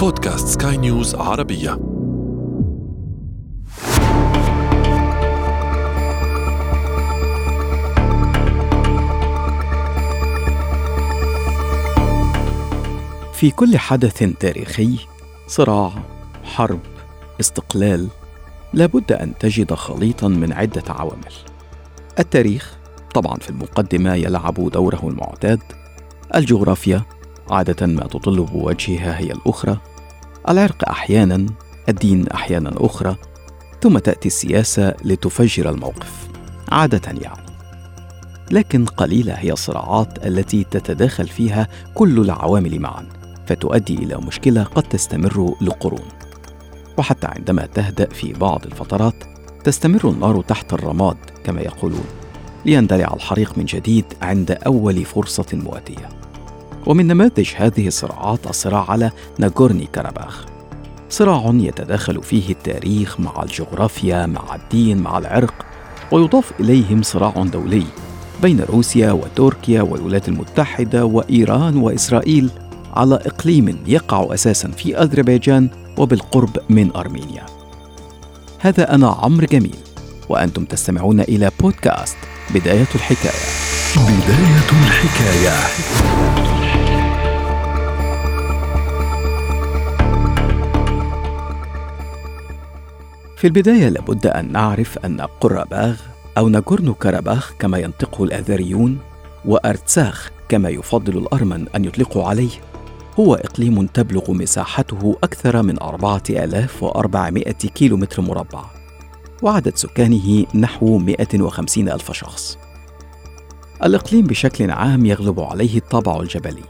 بودكاست سكاي نيوز عربية. في كل حدث تاريخي، صراع، حرب، استقلال، لابد أن تجد خليطاً من عدة عوامل. التاريخ طبعاً في المقدمة يلعب دوره المعتاد، الجغرافيا عادة ما تطل بوجهها هي الأخرى، العرق أحياناً، الدين أحياناً أخرى، ثم تأتي السياسة لتفجر الموقف عادة يعني. لكن قليلة هي الصراعات التي تتداخل فيها كل العوامل معاً فتؤدي إلى مشكلة قد تستمر لقرون، وحتى عندما تهدأ في بعض الفترات تستمر النار تحت الرماد كما يقولون، ليندلع الحريق من جديد عند أول فرصة مواتية. ومن نماذج هذه الصراعات الصراع على ناغورني كاراباخ، صراع يتداخل فيه التاريخ مع الجغرافيا مع الدين مع العرق، ويضاف إليهم صراع دولي بين روسيا وتركيا والولايات المتحدة وإيران وإسرائيل على إقليم يقع أساساً في أذربيجان وبالقرب من أرمينيا. هذا أنا عمرو جميل، وأنتم تستمعون إلى بودكاست بداية الحكاية. في البداية لابد أن نعرف أن قراباغ أو ناغورنو كاراباخ كما ينطقه الأذريون وأرتساخ كما يفضل الأرمن أن يطلقوا عليه، هو إقليم تبلغ مساحته أكثر من 4400 كيلومتر مربع، وعدد سكانه نحو 150 ألف شخص. الإقليم بشكل عام يغلب عليه الطابع الجبلي،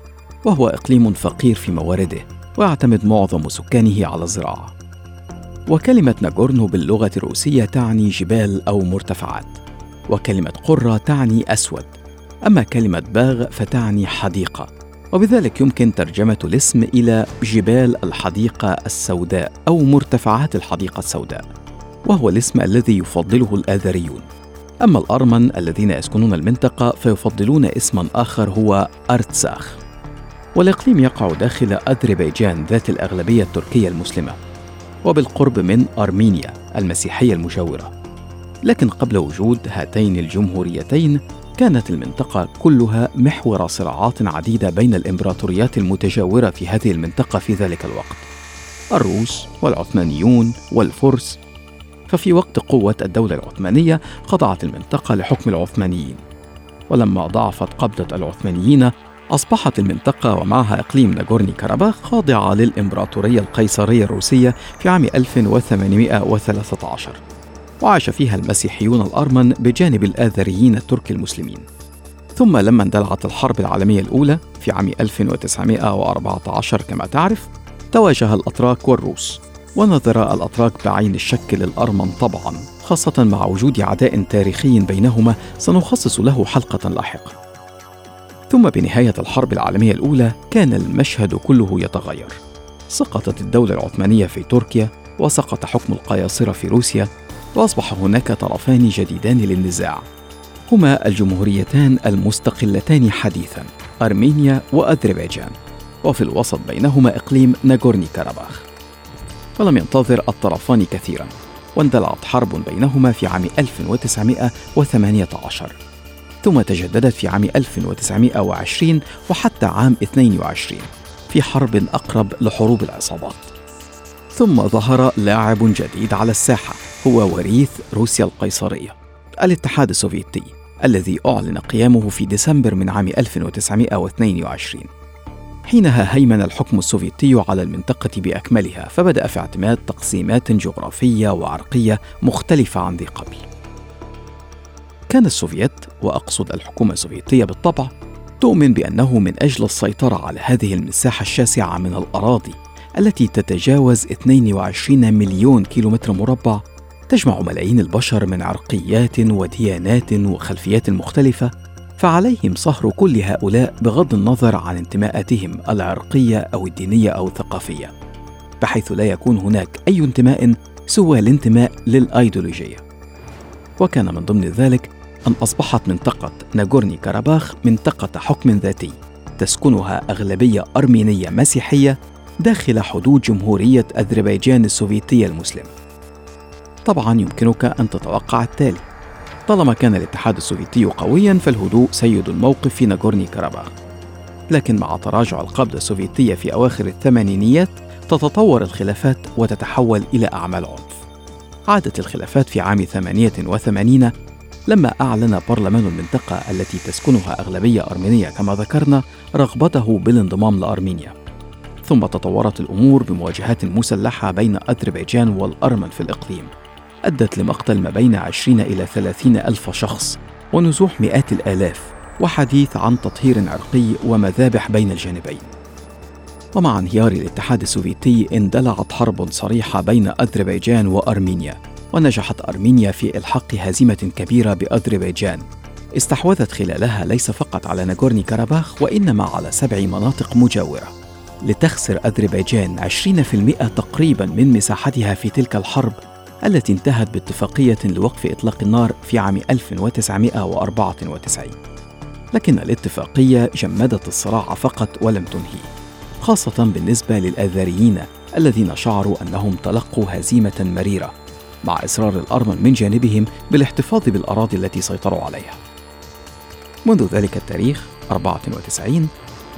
وهو إقليم فقير في موارده ويعتمد معظم سكانه على الزراعة. وكلمة ناغورنو باللغة الروسية تعني جبال أو مرتفعات، وكلمة قرة تعني أسود، أما كلمة باغ فتعني حديقة، وبذلك يمكن ترجمة الاسم إلى جبال الحديقة السوداء أو مرتفعات الحديقة السوداء، وهو الاسم الذي يفضله الأذريون. أما الأرمن الذين يسكنون المنطقة فيفضلون اسماً آخر هو أرتساخ. والإقليم يقع داخل أذربيجان ذات الأغلبية التركية المسلمة، وبالقرب من أرمينيا المسيحية المجاورة. لكن قبل وجود هاتين الجمهوريتين كانت المنطقة كلها محور صراعات عديدة بين الإمبراطوريات المتجاورة في هذه المنطقة في ذلك الوقت، الروس والعثمانيون والفرس. ففي وقت قوة الدولة العثمانية خضعت المنطقة لحكم العثمانيين، ولما ضعفت قبضة العثمانيين أصبحت المنطقة ومعها إقليم ناغورني كاراباخ خاضعة للإمبراطورية القيصرية الروسية في عام 1813، وعاش فيها المسيحيون الأرمن بجانب الآذريين الترك المسلمين. ثم لما اندلعت الحرب العالمية الأولى في عام 1914 كما تعرف، تواجه الأتراك والروس، ونظر الأتراك بعين الشك للأرمن طبعاً، خاصة مع وجود عداء تاريخي بينهما سنخصص له حلقة لاحقة. ثم بنهاية الحرب العالمية الأولى كان المشهد كله يتغير، سقطت الدولة العثمانية في تركيا وسقط حكم القياصرة في روسيا، وأصبح هناك طرفان جديدان للنزاع هما الجمهوريتان المستقلتان حديثاً، أرمينيا وأذربيجان، وفي الوسط بينهما إقليم ناغورني كاراباخ. فلم ينتظر الطرفان كثيراً، واندلعت حرب بينهما في عام 1918، ثم تجددت في عام 1920 وحتى عام 22 في حرب أقرب لحروب العصابات. ثم ظهر لاعب جديد على الساحة هو وريث روسيا القيصرية، الاتحاد السوفيتي الذي أعلن قيامه في ديسمبر من عام 1922. حينها هيمن الحكم السوفيتي على المنطقة بأكملها، فبدأ في اعتماد تقسيمات جغرافية وعرقية مختلفة عن ذي قبل. كان السوفيت، وأقصد الحكومة السوفيتية بالطبع، تؤمن بأنه من أجل السيطرة على هذه المساحة الشاسعة من الأراضي التي تتجاوز 22 مليون كيلومتر مربع، تجمع ملايين البشر من عرقيات وديانات وخلفيات مختلفة، فعليهم صهر كل هؤلاء بغض النظر عن انتماءاتهم العرقية أو الدينية أو الثقافية، بحيث لا يكون هناك أي انتماء سوى الانتماء للأيديولوجية. وكان من ضمن ذلك أن أصبحت منطقة ناغورني كاراباخ منطقة حكم ذاتي تسكنها أغلبية أرمينية مسيحية داخل حدود جمهورية أذربيجان السوفيتية المسلمة. طبعا يمكنك أن تتوقع التالي: طالما كان الاتحاد السوفيتي قويا فالهدوء سيد الموقف في ناغورني كاراباخ، لكن مع تراجع القبضة السوفيتية في أواخر الثمانينيات تتطور الخلافات وتتحول إلى أعمال عنف. عادت الخلافات في عام 88 لما أعلن برلمان المنطقة التي تسكنها أغلبية أرمينية كما ذكرنا رغبته بالانضمام لأرمينيا، ثم تطورت الأمور بمواجهات مسلحة بين أذربيجان والأرمن في الإقليم أدت لمقتل ما بين 20 إلى 30 ألف شخص ونزوح مئات الآلاف، وحديث عن تطهير عرقي ومذابح بين الجانبين. ومع انهيار الاتحاد السوفيتي اندلعت حرب صريحة بين أذربيجان وأرمينيا، ونجحت أرمينيا في إلحاق هزيمة كبيرة بأذربيجان استحوذت خلالها ليس فقط على ناغورني كاراباخ وإنما على 7 مناطق مجاورة، لتخسر أذربيجان 20% تقريبا من مساحتها في تلك الحرب التي انتهت باتفاقية لوقف إطلاق النار في عام 1994. لكن الاتفاقية جمدت الصراع فقط ولم تنهيه، خاصة بالنسبة للآذريين الذين شعروا أنهم تلقوا هزيمة مريرة، مع إصرار الأرمن من جانبهم بالاحتفاظ بالأراضي التي سيطروا عليها. منذ ذلك التاريخ 94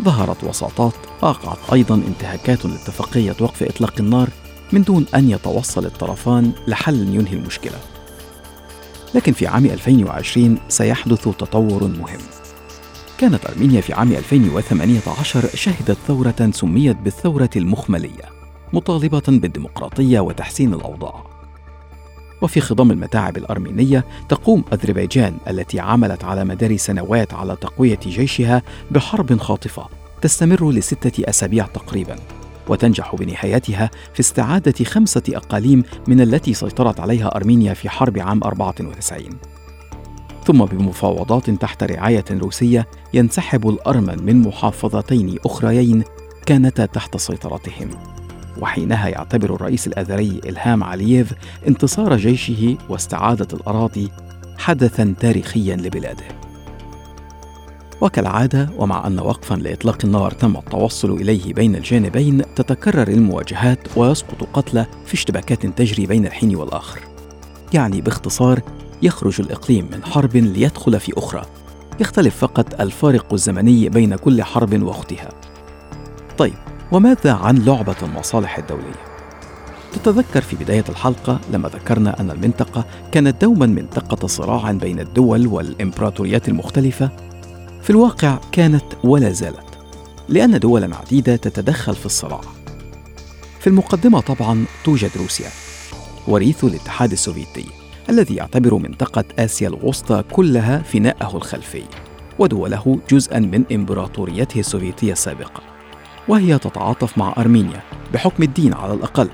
ظهرت وساطات وقعت أيضا انتهاكات لاتفاقية وقف إطلاق النار من دون أن يتوصل الطرفان لحل ينهي المشكلة. لكن في عام 2020 سيحدث تطور مهم. كانت أرمينيا في عام 2018 شهدت ثورة سميت بالثورة المخملية، مطالبة بالديمقراطية وتحسين الأوضاع. وفي خضم المتاعب الأرمينية تقوم أذربيجان التي عملت على مدار سنوات على تقوية جيشها بحرب خاطفة تستمر ل6 أسابيع تقريباً، وتنجح بنهايتها في استعادة 5 أقاليم من التي سيطرت عليها أرمينيا في حرب عام 94. ثم بمفاوضات تحت رعاية روسية ينسحب الأرمن من محافظتين أخريين كانتا تحت سيطرتهم، وحينها يعتبر الرئيس الأذري إلهام علييف انتصار جيشه واستعادة الأراضي حدثاً تاريخياً لبلاده. وكالعادة ومع أن وقفاً لإطلاق النار تم التوصل إليه بين الجانبين تتكرر المواجهات ويسقط قتلى في اشتباكات تجري بين الحين والآخر. يعني باختصار يخرج الإقليم من حرب ليدخل في أخرى، يختلف فقط الفارق الزمني بين كل حرب وأختها. طيب وماذا عن لعبة المصالح الدولية؟ تتذكر في بداية الحلقة لما ذكرنا أن المنطقة كانت دوما منطقة صراع بين الدول والإمبراطوريات المختلفة؟ في الواقع كانت ولا زالت، لأن دولا عديدة تتدخل في الصراع. في المقدمة طبعا توجد روسيا، وريث الاتحاد السوفيتي الذي يعتبر منطقة آسيا الوسطى كلها فناءه الخلفي ودوله جزءاً من إمبراطوريته السوفيتية السابقة، وهي تتعاطف مع أرمينيا بحكم الدين على الأقل،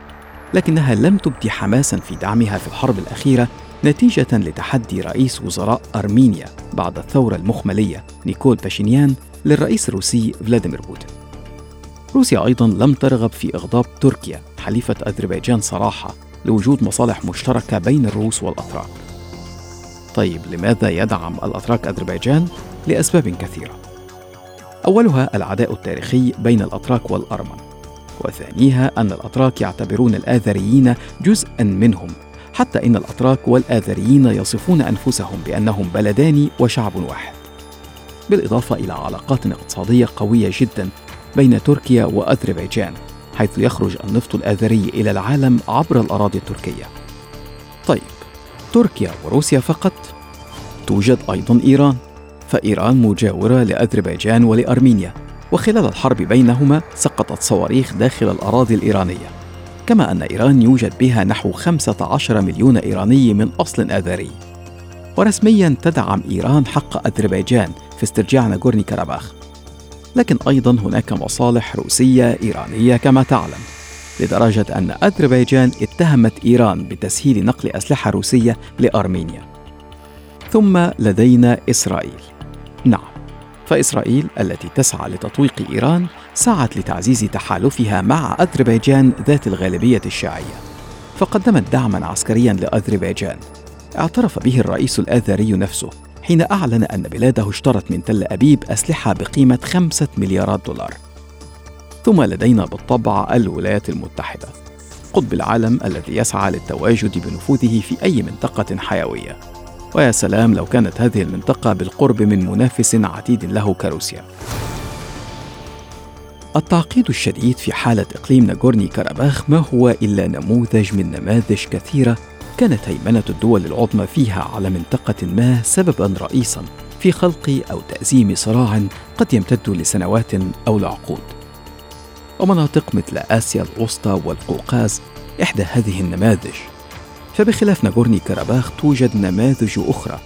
لكنها لم تبدي حماساً في دعمها في الحرب الأخيرة نتيجة لتحدي رئيس وزراء أرمينيا بعد الثورة المخملية نيكول باشينيان للرئيس الروسي فلاديمير بوتين. روسيا أيضاً لم ترغب في إغضاب تركيا حليفة أذربيجان صراحة لوجود مصالح مشتركة بين الروس والأتراك. طيب لماذا يدعم الأتراك أذربيجان؟ لأسباب كثيرة، أولها العداء التاريخي بين الأتراك والأرمن، وثانيها أن الأتراك يعتبرون الآذريين جزءاً منهم، حتى إن الأتراك والآذريين يصفون أنفسهم بأنهم بلدان وشعب واحد، بالإضافة إلى علاقات اقتصادية قوية جداً بين تركيا وأذربيجان، حيث يخرج النفط الآذري إلى العالم عبر الأراضي التركية. طيب تركيا وروسيا فقط؟ توجد أيضاً إيران، فإيران مجاورة لأذربيجان ولأرمينيا، وخلال الحرب بينهما سقطت صواريخ داخل الأراضي الإيرانية، كما أن إيران يوجد بها نحو 15 مليون إيراني من أصل آذري. ورسمياً تدعم إيران حق أذربيجان في استرجاع ناغورني كاراباخ، لكن أيضاً هناك مصالح روسية إيرانية كما تعلم، لدرجة أن أذربيجان اتهمت إيران بتسهيل نقل أسلحة روسية لأرمينيا. ثم لدينا إسرائيل. نعم، فإسرائيل التي تسعى لتطويق إيران سعت لتعزيز تحالفها مع أذربيجان ذات الغالبية الشيعية، فقدمت دعماً عسكرياً لأذربيجان اعترف به الرئيس الآذري نفسه حين أعلن أن بلاده اشترت من تل أبيب أسلحة بقيمة $5 مليارات. ثم لدينا بالطبع الولايات المتحدة، قطب العالم الذي يسعى للتواجد بنفوذه في أي منطقة حيوية. ويا سلام لو كانت هذه المنطقة بالقرب من منافس عتيد له كروسيا. التعقيد الشديد في حالة إقليم ناغورني كاراباخ ما هو إلا نموذج من نماذج كثيرة كانت هيمنة الدول العظمى فيها على منطقة ما سبباً رئيساً في خلق أو تأزيم صراع قد يمتد لسنوات أو لعقود. ومناطق مثل آسيا الوسطى والقوقاز إحدى هذه النماذج. فبخلاف ناغورني كاراباخ توجد نماذج أخرى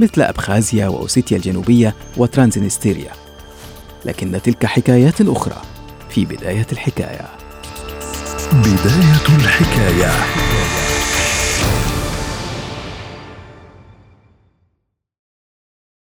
مثل أبخازيا وأوسيتيا الجنوبية وترانزنستيريا، لكن تلك حكايات أخرى. في بداية الحكاية